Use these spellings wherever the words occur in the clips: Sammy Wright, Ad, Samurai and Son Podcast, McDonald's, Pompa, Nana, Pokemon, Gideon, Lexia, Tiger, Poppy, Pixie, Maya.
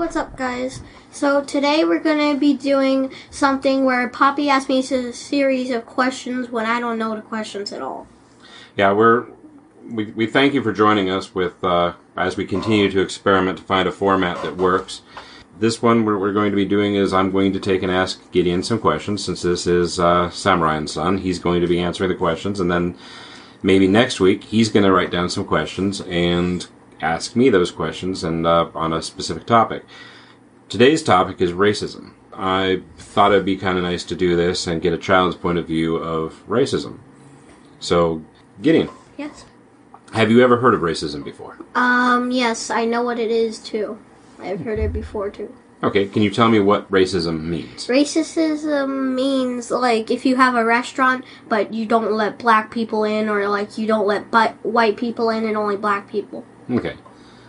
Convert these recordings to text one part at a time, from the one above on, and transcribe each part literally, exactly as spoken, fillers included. what's up, guys? So today we're going to be doing something where Poppy asked me a series of questions when I don't know the questions at all. Yeah, we're, we we thank you for joining us with uh, as we continue to experiment to find a format that works. This one we're, we're going to be doing is I'm going to take and ask Gideon some questions, since this is uh, Samurai and Son. He's going to be answering the questions, and then maybe next week he's going to write down some questions and ask me those questions, and uh, on a specific topic. Today's topic is racism. I thought it'd be kind of nice to do this and get a child's point of view of racism. So, Gideon. Yes? Have you ever heard of racism before? Um, yes, I know what it is, too. I've heard it before, too. Okay, can you tell me what racism means? Racism means, like, if you have a restaurant, but you don't let black people in, or, like, you don't let but- white people in and only black people. Okay.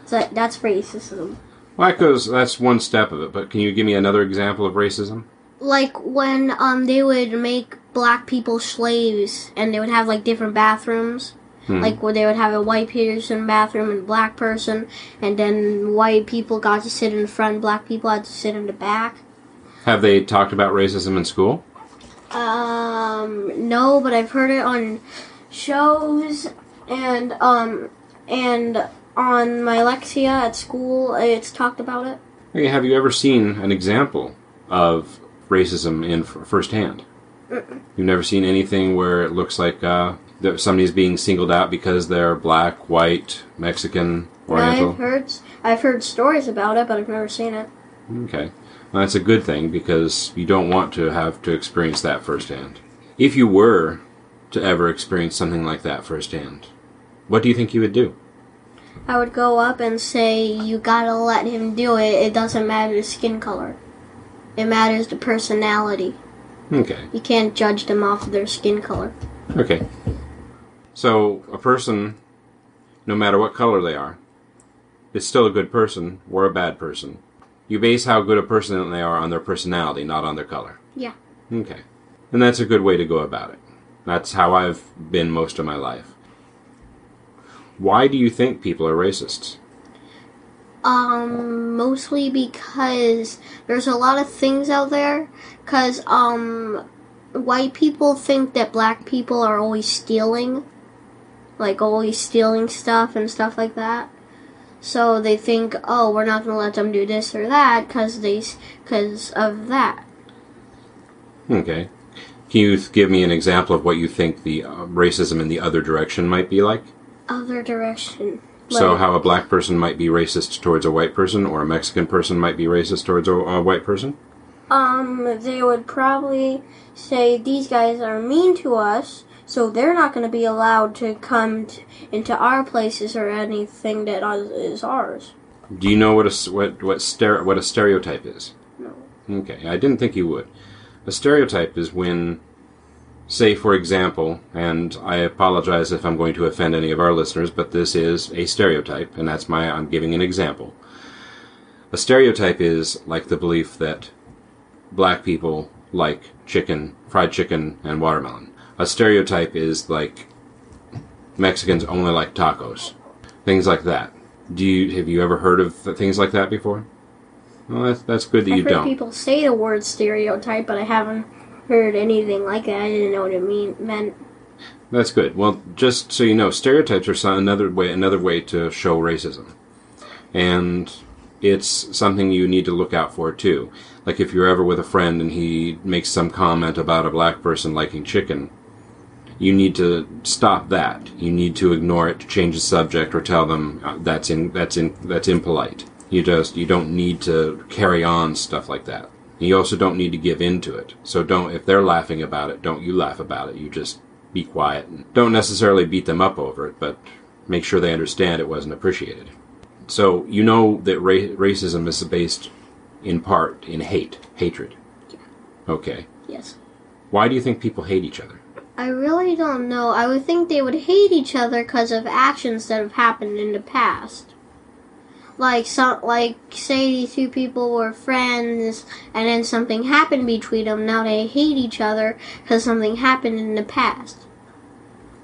So that's racism. Well, that goes, that's one step of it, but can you give me another example of racism? Like when um they would make black people slaves, and they would have, like, different bathrooms. Hmm. Like where they would have a white person bathroom and a black person, and then white people got to sit in the front, black people had to sit in the back. Have they talked about racism in school? Um, no, but I've heard it on shows and, um, and... on my Lexia at school, it's talked about it. Okay, have you ever seen an example of racism in f- firsthand? Mm-mm. You've never seen anything where it looks like uh, that somebody's being singled out because they're black, white, Mexican, Oriental? I've heard, I've heard stories about it, but I've never seen it. Okay. Well, that's a good thing, because you don't want to have to experience that firsthand. If you were to ever experience something like that firsthand, what do you think you would do? I would go up and say, you gotta let him do it. It doesn't matter the skin color. It matters the personality. Okay. You can't judge them off of their skin color. Okay. So, a person, no matter what color they are, is still a good person or a bad person. You base how good a person they are on their personality, not on their color. Yeah. Okay. And that's a good way to go about it. That's how I've been most of my life. Why do you think people are racist? Um, mostly because there's a lot of things out there. Because, um, white people think that black people are always stealing. Like, always stealing stuff and stuff like that. So they think, oh, we're not going to let them do this or that because they, because of that. Okay. Can you give me an example of what you think the uh, racism in the other direction might be like? Other direction. Like, so how a black person might be racist towards a white person, or a Mexican person might be racist towards a, a white person? Um, they would probably say, these guys are mean to us, so they're not going to be allowed to come t- into our places or anything that is ours. Do you know what a, what, what, stere- what a stereotype is? No. Okay, I didn't think you would. A stereotype is when... Say, for example, and I apologize if I'm going to offend any of our listeners, but this is a stereotype, and that's my, I'm giving an example. A stereotype is like the belief that black people like chicken, fried chicken, and watermelon. A stereotype is like Mexicans only like tacos. Things like that. Do you, have you ever heard of things like that before? Well, that's, that's good that I've you heard don't. People say the word stereotype, but I haven't heard anything like that. I didn't know what it mean, meant. That's good. Well, just so you know, stereotypes are another way another way to show racism. And it's something you need to look out for, too. Like if you're ever with a friend and he makes some comment about a black person liking chicken, you need to stop that. You need to ignore it, change the subject, or tell them that's in that's in that's impolite. You just you don't need to carry on stuff like that. You also don't need to give in to it. So don't, if they're laughing about it, don't you laugh about it. You just be quiet. And don't necessarily beat them up over it, but make sure they understand it wasn't appreciated. So you know that ra- racism is based in part in hate, hatred. Yeah. Okay. Yes. Why do you think people hate each other? I really don't know. I would think they would hate each other because of actions that have happened in the past. Like, so, like, say these two people were friends, and then something happened between them. Now they hate each other because something happened in the past.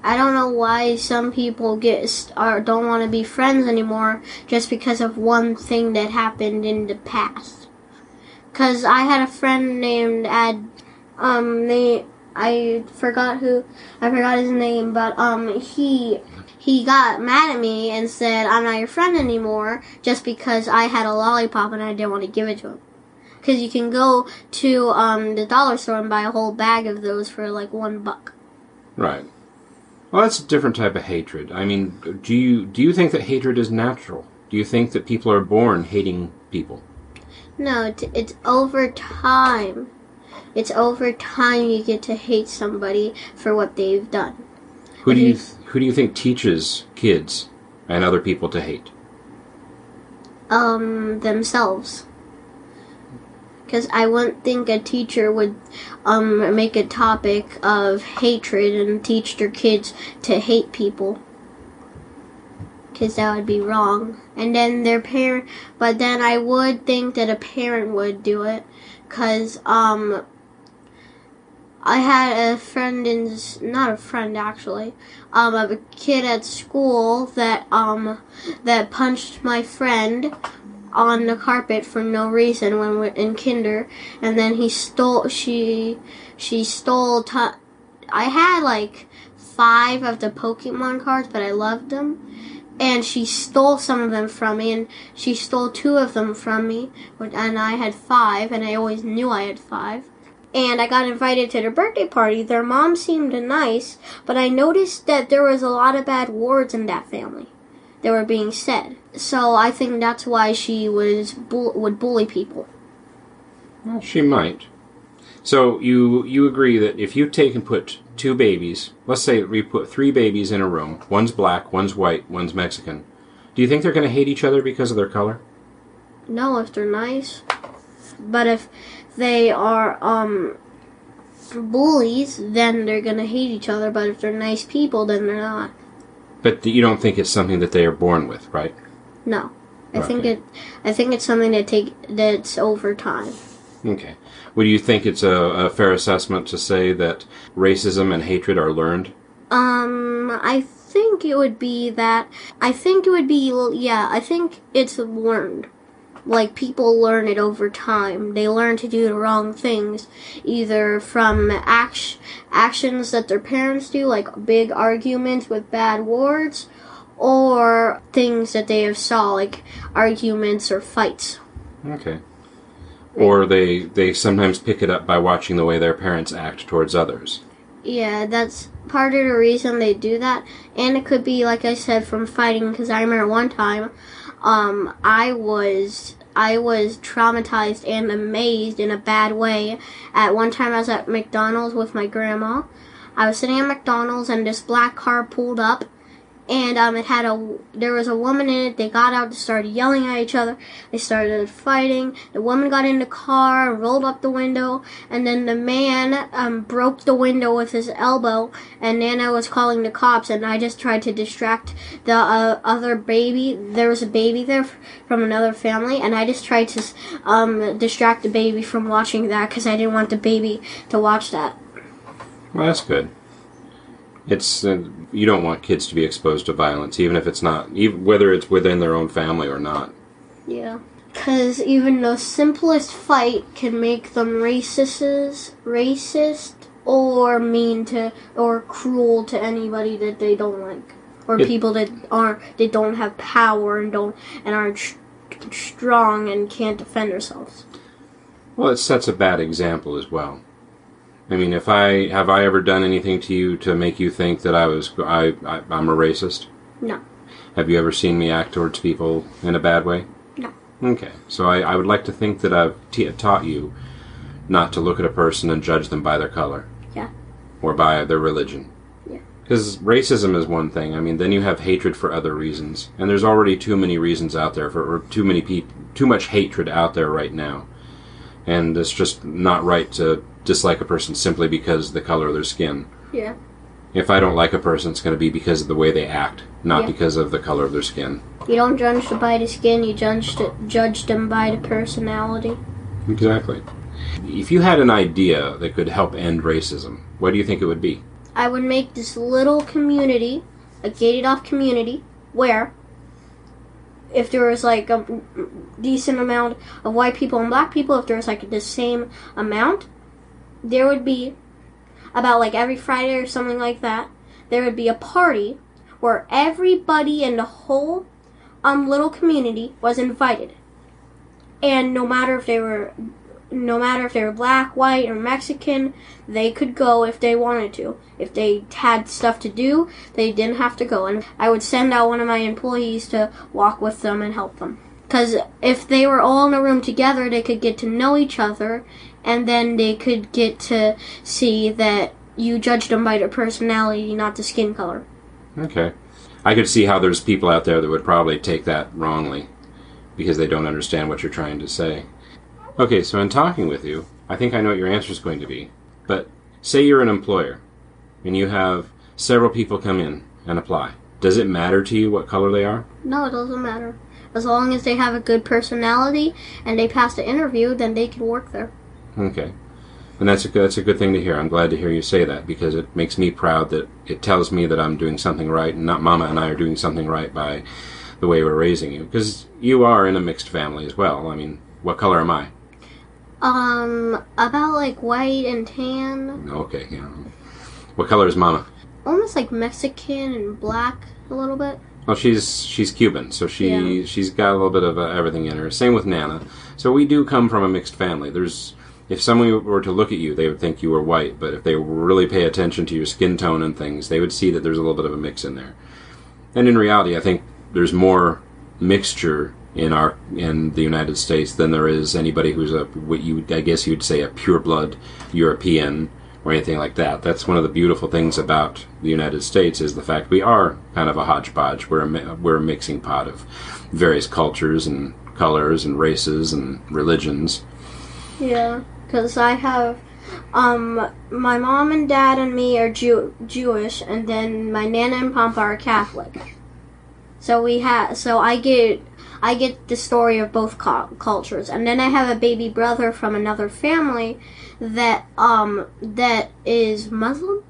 I don't know why some people get or don't want to be friends anymore just because of one thing that happened in the past. Cause I had a friend named Ad. Um, they I forgot who I forgot his name, but um, he he got mad at me and said I'm not your friend anymore just because I had a lollipop and I didn't want to give it to him. Cause you can go to um the dollar store and buy a whole bag of those for like one buck. Right. Well, that's a different type of hatred. I mean, do you do you think that hatred is natural? Do you think that people are born hating people? No, it's, it's over time. It's over time you get to hate somebody for what they've done. Who do you who do you think teaches kids and other people to hate? Um, themselves. Because I wouldn't think a teacher would um, make a topic of hatred and teach their kids to hate people. Because that would be wrong. And then their parent, but then I would think that a parent would do it. Because um, I had a friend in, not a friend actually, um, a kid at school that um that punched my friend on the carpet for no reason when we're in kinder, and then he stole, she, she stole, t- I had like five of the Pokemon cards, but I loved them, and she stole some of them from me, and she stole two of them from me, and I had five, and I always knew I had five, and I got invited to their birthday party. Their mom seemed nice, but I noticed that there was a lot of bad words in that family that were being said. So I think that's why she was bull- would bully people. Well, she might. So you you agree that if you take and put two babies, let's say we put three babies in a room, one's black, one's white, one's Mexican, do you think they're going to hate each other because of their color? No, if they're nice. But if they are um bullies, then they're going to hate each other. But if they're nice people, then they're not. But you don't think it's something that they are born with, right? No, I okay. think it. I think it's something that take that's over time. Okay. Well, do you think it's a, a fair assessment to say that racism and hatred are learned? Um, I think it would be that. I think it would be yeah. I think it's learned. Like, people learn it over time. They learn to do the wrong things, either from act- actions that their parents do, like big arguments with bad words, or things that they have saw, like arguments or fights. Okay. Or they, they sometimes pick it up by watching the way their parents act towards others. Yeah, that's part of the reason they do that. And it could be, like I said, from fighting, because I remember one time, Um, I was, I was traumatized and amazed in a bad way. At one time I was at McDonald's with my grandma. I was sitting at McDonald's and this black car pulled up and, um, it had a, there was a woman in it. They got out and started yelling at each other. They started fighting. The woman got in the car, rolled up the window, and then the man, um, broke the window with his elbow, and Nana was calling the cops, and I just tried to distract the uh, other baby. There was a baby there from another family, and I just tried to, um, distract the baby from watching that because I didn't want the baby to watch that. Well, that's good. It's uh, you don't want kids to be exposed to violence, even if it's not, even whether it's within their own family or not. Yeah, because even the simplest fight can make them racists, racist, or mean to, or cruel to anybody that they don't like, or it, people that aren't, they don't have power and don't and aren't sh- strong and can't defend themselves. Well, it sets a bad example as well. I mean, if I have I ever done anything to you to make you think that I was I, I I'm a racist? No. Have you ever seen me act towards people in a bad way? No. Okay, so I, I would like to think that I've t- taught you not to look at a person and judge them by their color. Yeah. Or by their religion. Yeah. Because racism is one thing. I mean, then you have hatred for other reasons, and there's already too many reasons out there for or too many people, too much hatred out there right now, and it's just not right to dislike a person simply because of the color of their skin. Yeah. If I don't like a person, it's going to be because of the way they act, not yeah. because of the color of their skin. You don't judge them by the skin, you judge, the, judge them by the personality. Exactly. If you had an idea that could help end racism, what do you think it would be? I would make this little community, a gated off community, where if there was like a decent amount of white people and black people, if there was like the same amount, there would be about like every Friday or something like that, there would be a party where everybody in the whole um little community was invited. And no matter if they were no matter if they were black, white, or Mexican, they could go if they wanted to. If they had stuff to do, they didn't have to go. And I would send out one of my employees to walk with them and help them. Because if they were all in a room together, they could get to know each other, and then they could get to see that you judge them by their personality, not the skin color. Okay. I could see how there's people out there that would probably take that wrongly because they don't understand what you're trying to say. Okay, so in talking with you, I think I know what your answer is going to be. But say you're an employer, and you have several people come in and apply. Does it matter to you what color they are? No, it doesn't matter. As long as they have a good personality and they pass the interview, then they can work there. Okay. And that's a, that's a good thing to hear. I'm glad to hear you say that, because it makes me proud that it tells me that I'm doing something right, and not Mama and I are doing something right by the way we're raising you. Because you are in a mixed family as well. I mean, what color am I? Um, about, like, white and tan. Okay, yeah. What color is Mama? Almost, like, Mexican and black a little bit. Well, she's she's Cuban, so she, yeah. she's got a little bit of uh, everything in her. Same with Nana. So we do come from a mixed family. There's, if someone were to look at you, they would think you were white, but if they really pay attention to your skin tone and things, they would see that there's a little bit of a mix in there. And in reality, I think there's more mixture in our in the United States than there is anybody who's a what you I guess you'd say a pure blood European or anything like that. That's one of the beautiful things about the United States, is the fact we are kind of a hodgepodge. We're a, we're a mixing pot of various cultures and colors and races and religions. Yeah, because I have um my mom and dad and me are Jew- Jewish, and then my Nana and Pompa are Catholic. So we have so I get. I get the story of both co- cultures. And then I have a baby brother from another family that um that is Muslim.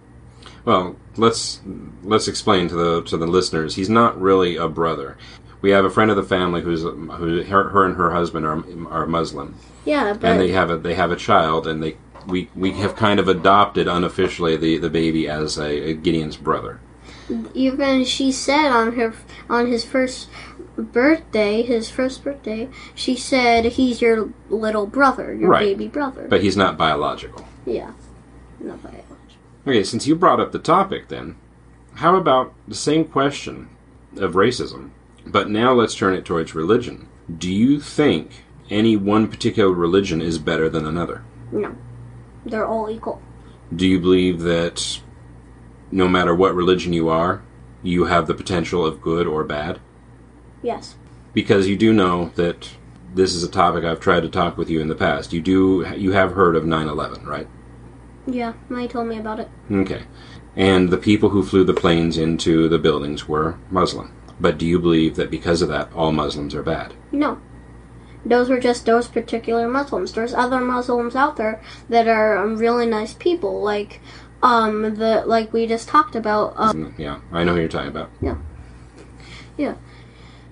Well, let's let's explain to the to the listeners. He's not really a brother. We have a friend of the family who's who her, her and her husband are are Muslim. Yeah, but and they have a they have a child, and they we, we have kind of adopted unofficially the, the baby as a, a Gideon's brother. Even she said on her on his first birthday, his first birthday, she said, he's your little brother, your right. baby brother. But he's not biological. Yeah, not biological. Okay, since you brought up the topic then, how about the same question of racism, but now let's turn it towards religion. Do you think any one particular religion is better than another? No, they're all equal. Do you believe that no matter what religion you are, you have the potential of good or bad? Yes. Because you do know that this is a topic I've tried to talk with you in the past. You do, you have heard of nine eleven, right? Yeah, Maya told me about it. Okay. And the people who flew the planes into the buildings were Muslim. But do you believe that because of that, all Muslims are bad? No. Those were just those particular Muslims. There's other Muslims out there that are really nice people, like... Um, the, like we just talked about. Um, yeah, I know who you're talking about. Yeah. Yeah.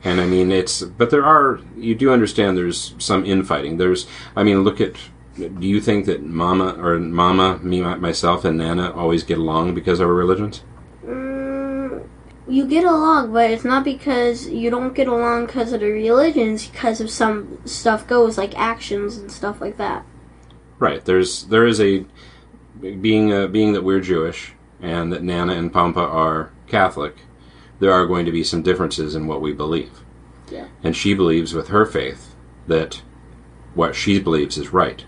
And I mean, it's, but there are, you do understand there's some infighting. There's, I mean, look at, do you think that Mama, or Mama, me, myself, and Nana always get along because of our religions? Mm, you get along, but it's not because you don't get along because of the religions, because of some stuff goes, like actions and stuff like that. Right, there's, there is a... Being uh, being that we're Jewish and that Nana and Pompa are Catholic, there are going to be some differences in what we believe. Yeah. And she believes with her faith that what she believes is right,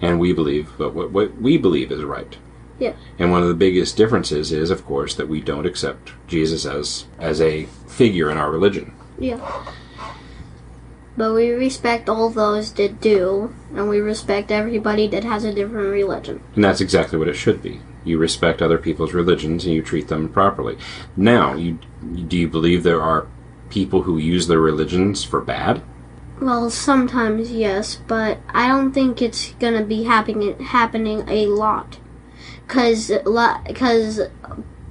and we believe but what what we believe is right. Yeah. And one of the biggest differences is, of course, that we don't accept Jesus as as a figure in our religion. Yeah. But we respect all those that do, and we respect everybody that has a different religion. And that's exactly what it should be. You respect other people's religions, and you treat them properly. Now, you, do you believe there are people who use their religions for bad? Well, sometimes, yes, but I don't think it's going to be happening, happening a lot. 'cause because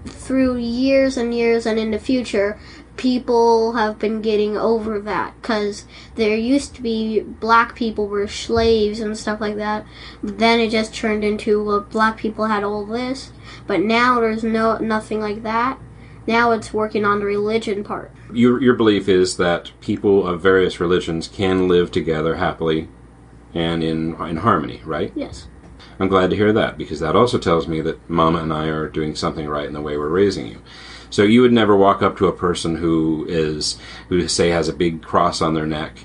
through years and years and in the future, people have been getting over that, because there used to be black people were slaves and stuff like that, but then it just turned into, well, black people had all this, but now there's no nothing like that. Now it's working on the religion part. Your your belief is that people of various religions can live together happily and in in harmony, right? Yes. I'm glad to hear that, because that also tells me that Mama and I are doing something right in the way we're raising you. So you would never walk up to a person who is, who say has a big cross on their neck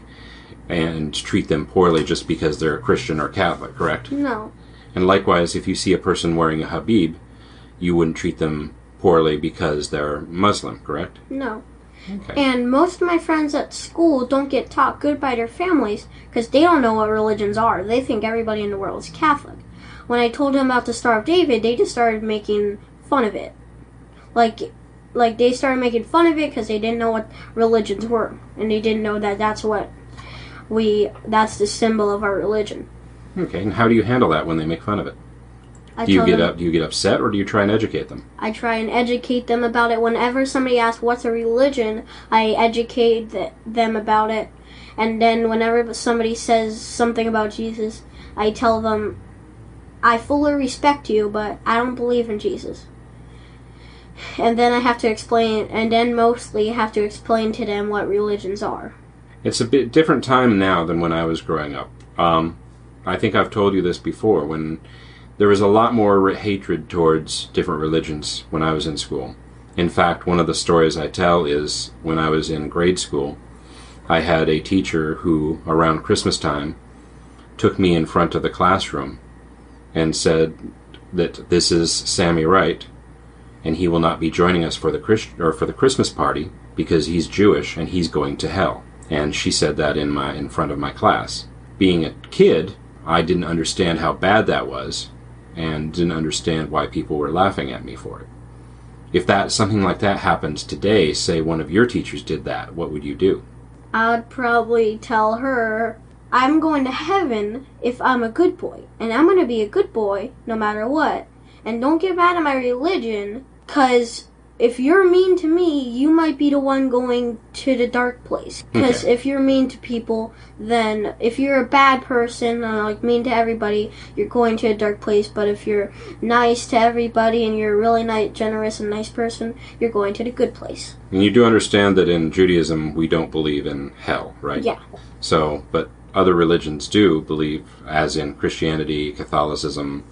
and treat them poorly just because they're a Christian or Catholic, correct? No. And likewise, if you see a person wearing a habib, you wouldn't treat them poorly because they're Muslim, correct? No. Okay. And most of my friends at school don't get taught good by their families because they don't know what religions are. They think everybody in the world is Catholic. When I told them about the Star of David, they just started making fun of it. Like... Like, they started making fun of it because they didn't know what religions were. And they didn't know that that's what we, that's the symbol of our religion. Okay, and how do you handle that when they make fun of it? I do you get up, do you get upset, or do you try and educate them? I try and educate them about it. Whenever somebody asks, what's a religion, I educate th- them about it. And then whenever somebody says something about Jesus, I tell them, I fully respect you, but I don't believe in Jesus. And then I have to explain, and then mostly have to explain to them what religions are. It's a bit different time now than when I was growing up. Um, I think I've told you this before, when there was a lot more re- hatred towards different religions when I was in school. In fact, one of the stories I tell is when I was in grade school, I had a teacher who, around Christmas time, took me in front of the classroom and said that this is Sammy Wright, and he will not be joining us for the Christ- or for the Christmas party because he's Jewish and he's going to hell. And she said that in my in front of my class. Being a kid, I didn't understand how bad that was and didn't understand why people were laughing at me for it. If that something like that happens today, say one of your teachers did that, what would you do? I would probably tell her, I'm going to heaven if I'm a good boy, and I'm going to be a good boy no matter what. And don't get mad at my religion, because if you're mean to me, you might be the one going to the dark place. Because okay. If you're mean to people, then if you're a bad person, uh, like mean to everybody, you're going to a dark place. But if you're nice to everybody and you're a really nice, generous and nice person, you're going to the good place. And you do understand that in Judaism, we don't believe in hell, right? Yeah. So, but other religions do believe, as in Christianity, Catholicism,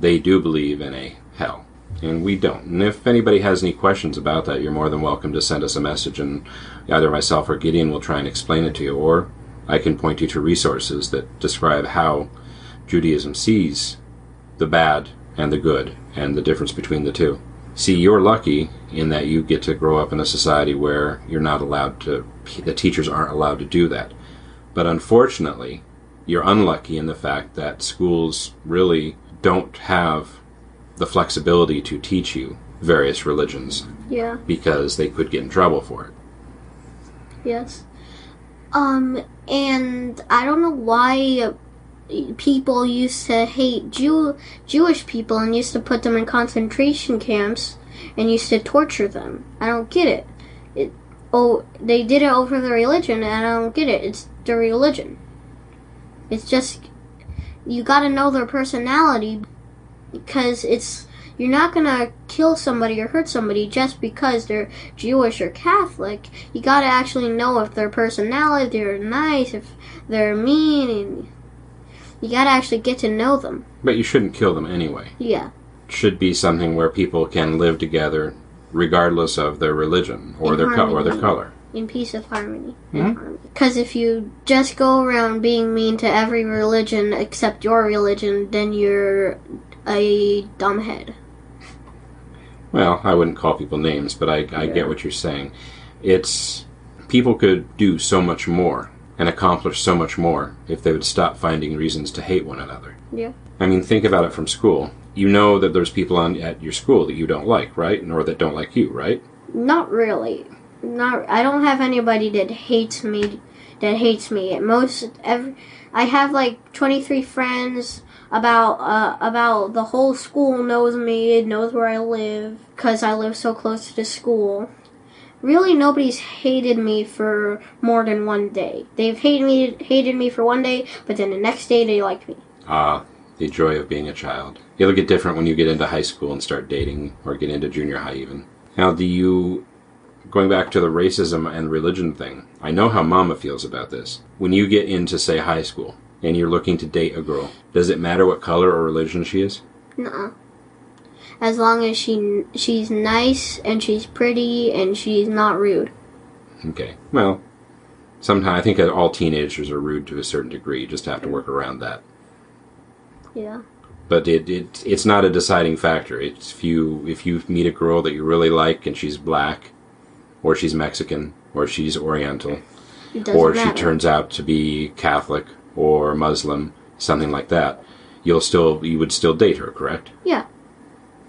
they do believe in a hell, and we don't. And if anybody has any questions about that, you're more than welcome to send us a message, and either myself or Gideon will try and explain it to you, or I can point you to resources that describe how Judaism sees the bad and the good, and the difference between the two. See, you're lucky in that you get to grow up in a society where you're not allowed to, the teachers aren't allowed to do that. But unfortunately, you're unlucky in the fact that schools really don't have the flexibility to teach you various religions. Yeah. Because they could get in trouble for it. Yes. Um, and I don't know why people used to hate Jew- Jewish people and used to put them in concentration camps and used to torture them. I don't get it. It oh, they did it over the religion, and I don't get it. It's the religion. It's just... You gotta know their personality, because it's you're not gonna kill somebody or hurt somebody just because they're Jewish or Catholic. You gotta actually know if their personality, if they're nice, if they're mean, and you gotta actually get to know them. But you shouldn't kill them anyway. Yeah. It should be something where people can live together regardless of their religion or In their co- or their color. In peace of harmony. Because mm-hmm. if you just go around being mean to every religion except your religion, then you're a dumbhead. Well, I wouldn't call people names, but I, I yeah. get what you're saying. It's people could do so much more and accomplish so much more if they would stop finding reasons to hate one another. Yeah. I mean, think about it from school. You know that there's people on at your school that you don't like, right? Or that don't like you, right? Not really. Not, I don't have anybody that hates me. That hates me. At most, every, I have like twenty-three friends about uh, about the whole school knows me, knows where I live, because I live so close to the school. Really, nobody's hated me for more than one day. They've hated me, hated me for one day, but then the next day they liked me. Ah, uh, the joy of being a child. It'll get different when you get into high school and start dating, or get into junior high even. Now, do you... Going back to the racism and religion thing, I know how Mama feels about this. When you get into, say, high school, and you're looking to date a girl, does it matter what color or religion she is? Nuh-uh. As long as she she's nice, and she's pretty, and she's not rude. Okay. Well, sometimes I think all teenagers are rude to a certain degree. You just have to work around that. Yeah. But it, it it's not a deciding factor. It's if you if you meet a girl that you really like, and she's black, or she's Mexican, or she's Oriental, or matter. She turns out to be Catholic or Muslim, something like that, you'll still you would still date her, correct? Yeah.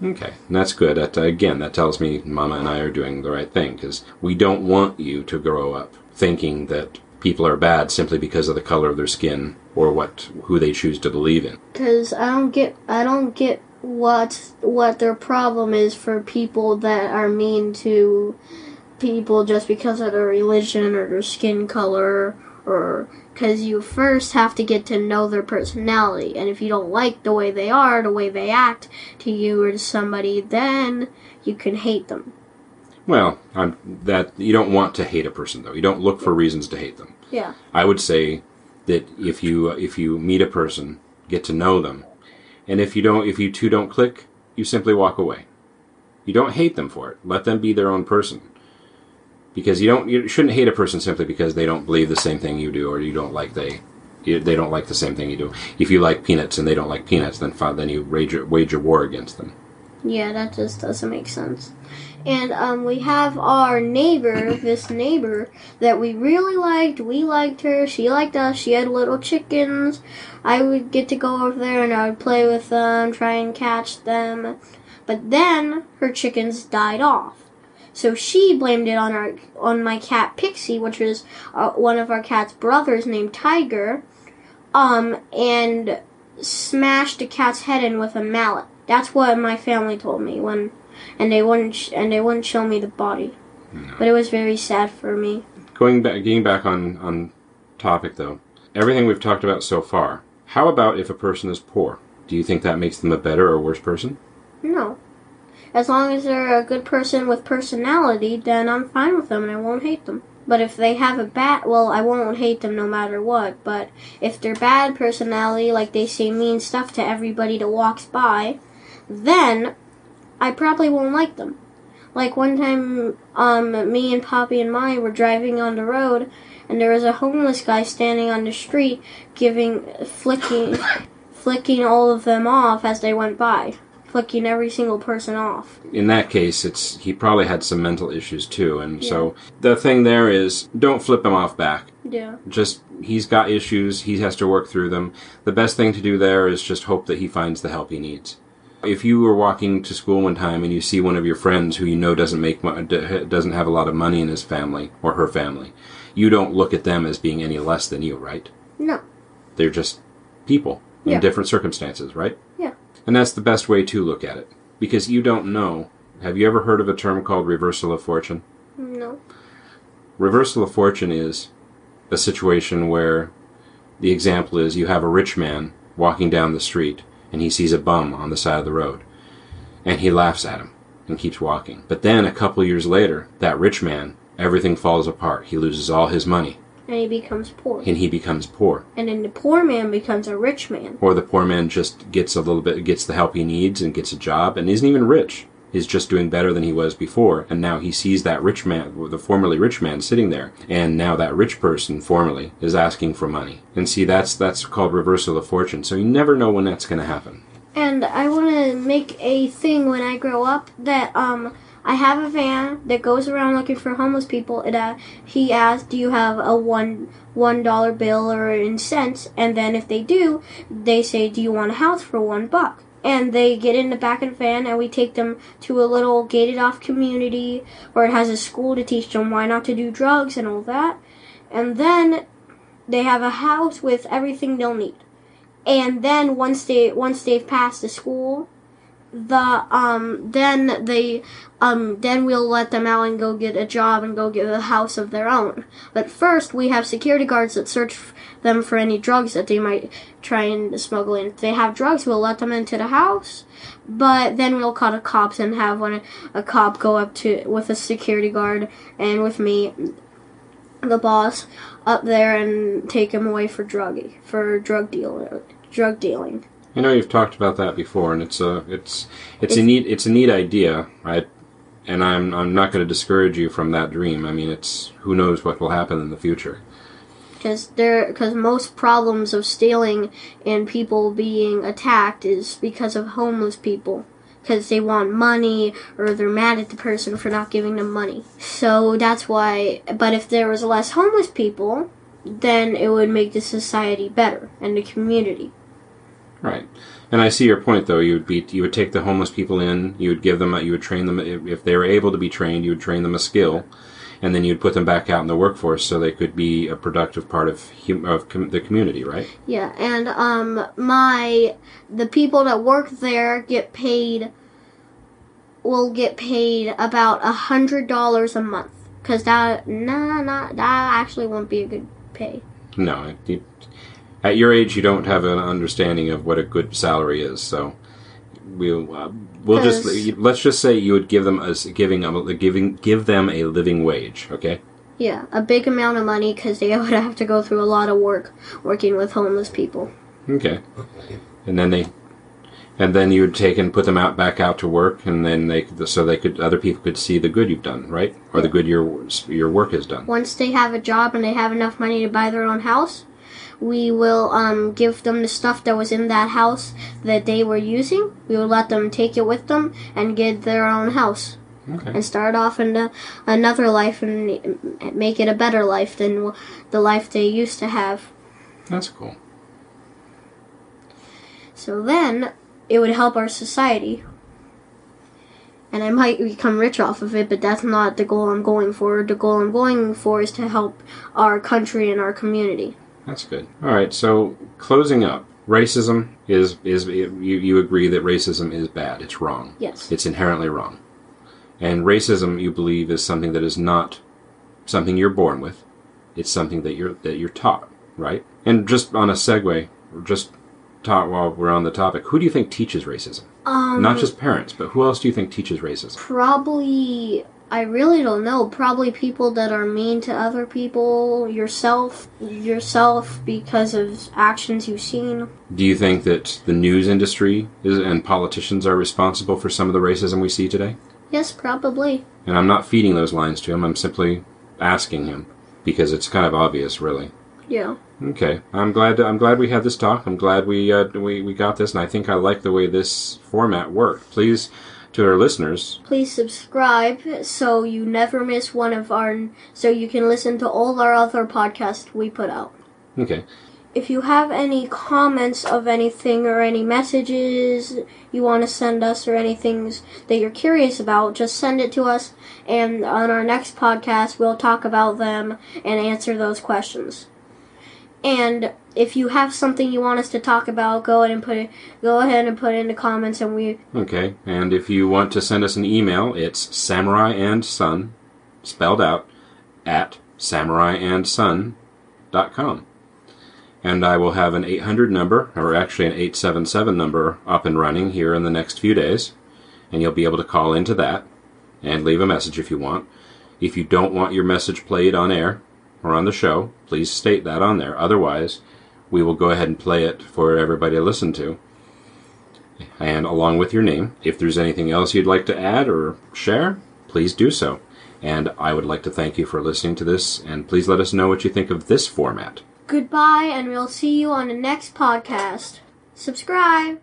Okay, and that's good. That, again, that tells me Mama and I are doing the right thing, because we don't want you to grow up thinking that people are bad simply because of the color of their skin or what who they choose to believe in. Because I don't get I don't get what what their problem is for people that are mean to people just because of their religion or their skin color, or because you first have to get to know their personality, and if you don't like the way they are, the way they act to you or to somebody, then you can hate them. Well, I'm, that you don't want to hate a person, though. You don't look for reasons to hate them. Yeah. I would say that if you if you meet a person, get to know them, and if you don't, if you two don't click, you simply walk away. You don't hate them for it. Let them be their own person. Because you don't, you shouldn't hate a person simply because they don't believe the same thing you do, or you don't like they, they don't like the same thing you do. If you like peanuts and they don't like peanuts, then then you wage wage a war against them. Yeah, that just doesn't make sense. And um, we have our neighbor, this neighbor that we really liked. We liked her. She liked us. She had little chickens. I would get to go over there and I would play with them, try and catch them. But then her chickens died off. So she blamed it on our on my cat Pixie, which is uh, one of our cat's brothers named Tiger, um, and smashed the cat's head in with a mallet. That's what my family told me when, and they wouldn't sh- and they wouldn't show me the body, no. But it was very sad for me. Going back, getting back on on topic though, everything we've talked about so far. How about if a person is poor? Do you think that makes them a better or worse person? No. As long as they're a good person with personality, then I'm fine with them and I won't hate them. But if they have a bad... Well, I won't hate them no matter what, but if they're bad personality, like they say mean stuff to everybody that walks by, then I probably won't like them. Like one time, um, me and Poppy and Maya were driving on the road, and there was a homeless guy standing on the street giving... flicking, flicking all of them off as they went by. Flicking every single person off. In that case, it's he probably had some mental issues too, and yeah. So the thing there is, don't flip him off back. Yeah. Just, he's got issues, he has to work through them. The best thing to do there is just hope that he finds the help he needs. If you were walking to school one time and you see one of your friends who you know doesn't make mo- doesn't have a lot of money in his family, or her family, you don't look at them as being any less than you, right? No. They're just people in yeah. different circumstances, right? Yeah. And that's the best way to look at it. Because you don't know. Have you ever heard of a term called reversal of fortune? No. Reversal of fortune is a situation where the example is you have a rich man walking down the street and he sees a bum on the side of the road. And he laughs at him and keeps walking. But then a couple years later, that rich man, everything falls apart. He loses all his money. And he becomes poor. And he becomes poor. And then the poor man becomes a rich man. Or the poor man just gets a little bit, gets the help he needs and gets a job and isn't even rich. He's just doing better than he was before. And now he sees that rich man, the formerly rich man sitting there. And now that rich person, formerly, is asking for money. And see, that's that's called reversal of fortune. So you never know when that's going to happen. And I want to make a thing when I grow up that, um... I have a van that goes around looking for homeless people, and uh, he asks, do you have a one one dollar bill or in cents? And then if they do, they say, do you want a house for one buck? And they get in the back of the van, and we take them to a little gated-off community where it has a school to teach them why not to do drugs and all that. And then they have a house with everything they'll need. And then once they once they've passed the school, the um then they um then we'll let them out and go get a job and go get a house of their own. But first, we have security guards that search f- them for any drugs that they might try and smuggle in. If they have drugs, we'll let them into the house. But then we'll call the cops and have one a cop go up to with a security guard and with me, the boss, up there and take him away for druggy for drug dealer drug dealing. I know you've talked about that before, and it's a it's it's, it's a neat it's a neat idea, right? And I'm I'm not going to discourage you from that dream. I mean, it's who knows what will happen in the future. Because there, because most problems of stealing and people being attacked is because of homeless people. Because they want money, or they're mad at the person for not giving them money. So that's why, but if there was less homeless people, then it would make the society better, and the community. Right. And I see your point, though. You would be, you would take the homeless people in, you would give them, you would train them, if they were able to be trained, you would train them a skill, and then you'd put them back out in the workforce so they could be a productive part of hum- of com- the community, right? Yeah, and um, my the people that work there get paid will get paid about a hundred dollars a month, because that nah, nah, that actually won't be a good pay. No, you, at your age, you don't have an understanding of what a good salary is, so. We'll uh, we'll just let's just say you would give them a giving a giving give them a living wage, okay? Yeah, a big amount of money because they would have to go through a lot of work working with homeless people. Okay, and then they, and then you would take and put them out back out to work, and then they so they could other people could see the good you've done, right? Or the good your your work has done. Once they have a job and they have enough money to buy their own house, we will um, give them the stuff that was in that house that they were using. We will let them take it with them and get their own house. Okay. And start off in another life and make it a better life than the life they used to have. That's cool. So then it would help our society. And I might become rich off of it, but that's not the goal I'm going for. The goal I'm going for is to help our country and our community. That's good. All right, so closing up, racism is, is you, you agree that racism is bad. It's wrong. Yes. It's inherently wrong. And racism, you believe, is something that is not something you're born with. It's something that you're that you're taught, right? And just on a segue, just taught while we're on the topic, who do you think teaches racism? Um, not just parents, but who else do you think teaches racism? Probably... I really don't know. Probably people that are mean to other people, yourself, yourself because of actions you've seen. Do you think that the news industry is, and politicians are responsible for some of the racism we see today? Yes, probably. And I'm not feeding those lines to him. I'm simply asking him because it's kind of obvious, really. Yeah. Okay. I'm glad. To, I'm glad we had this talk. I'm glad we uh, we we got this, and I think I like the way this format worked. Please. To our listeners, please subscribe so you never miss one of our, so you can listen to all our other podcasts we put out. Okay. If you have any comments of anything or any messages you want to send us or anything that you're curious about, just send it to us, and on our next podcast we'll talk about them and answer those questions. And if you have something you want us to talk about, go ahead and put it, go ahead and put it in the comments, and we... Okay, and if you want to send us an email, it's Samurai and Son, spelled out, at samurai and son dot com. And I will have an eight hundred number, or actually an eight seven seven number, up and running here in the next few days, and you'll be able to call into that and leave a message if you want. If you don't want your message played on air or on the show, please state that on there. Otherwise, we will go ahead and play it for everybody to listen to, and along with your name. If there's anything else you'd like to add or share, please do so. And I would like to thank you for listening to this, and please let us know what you think of this format. Goodbye, and we'll see you on the next podcast. Subscribe!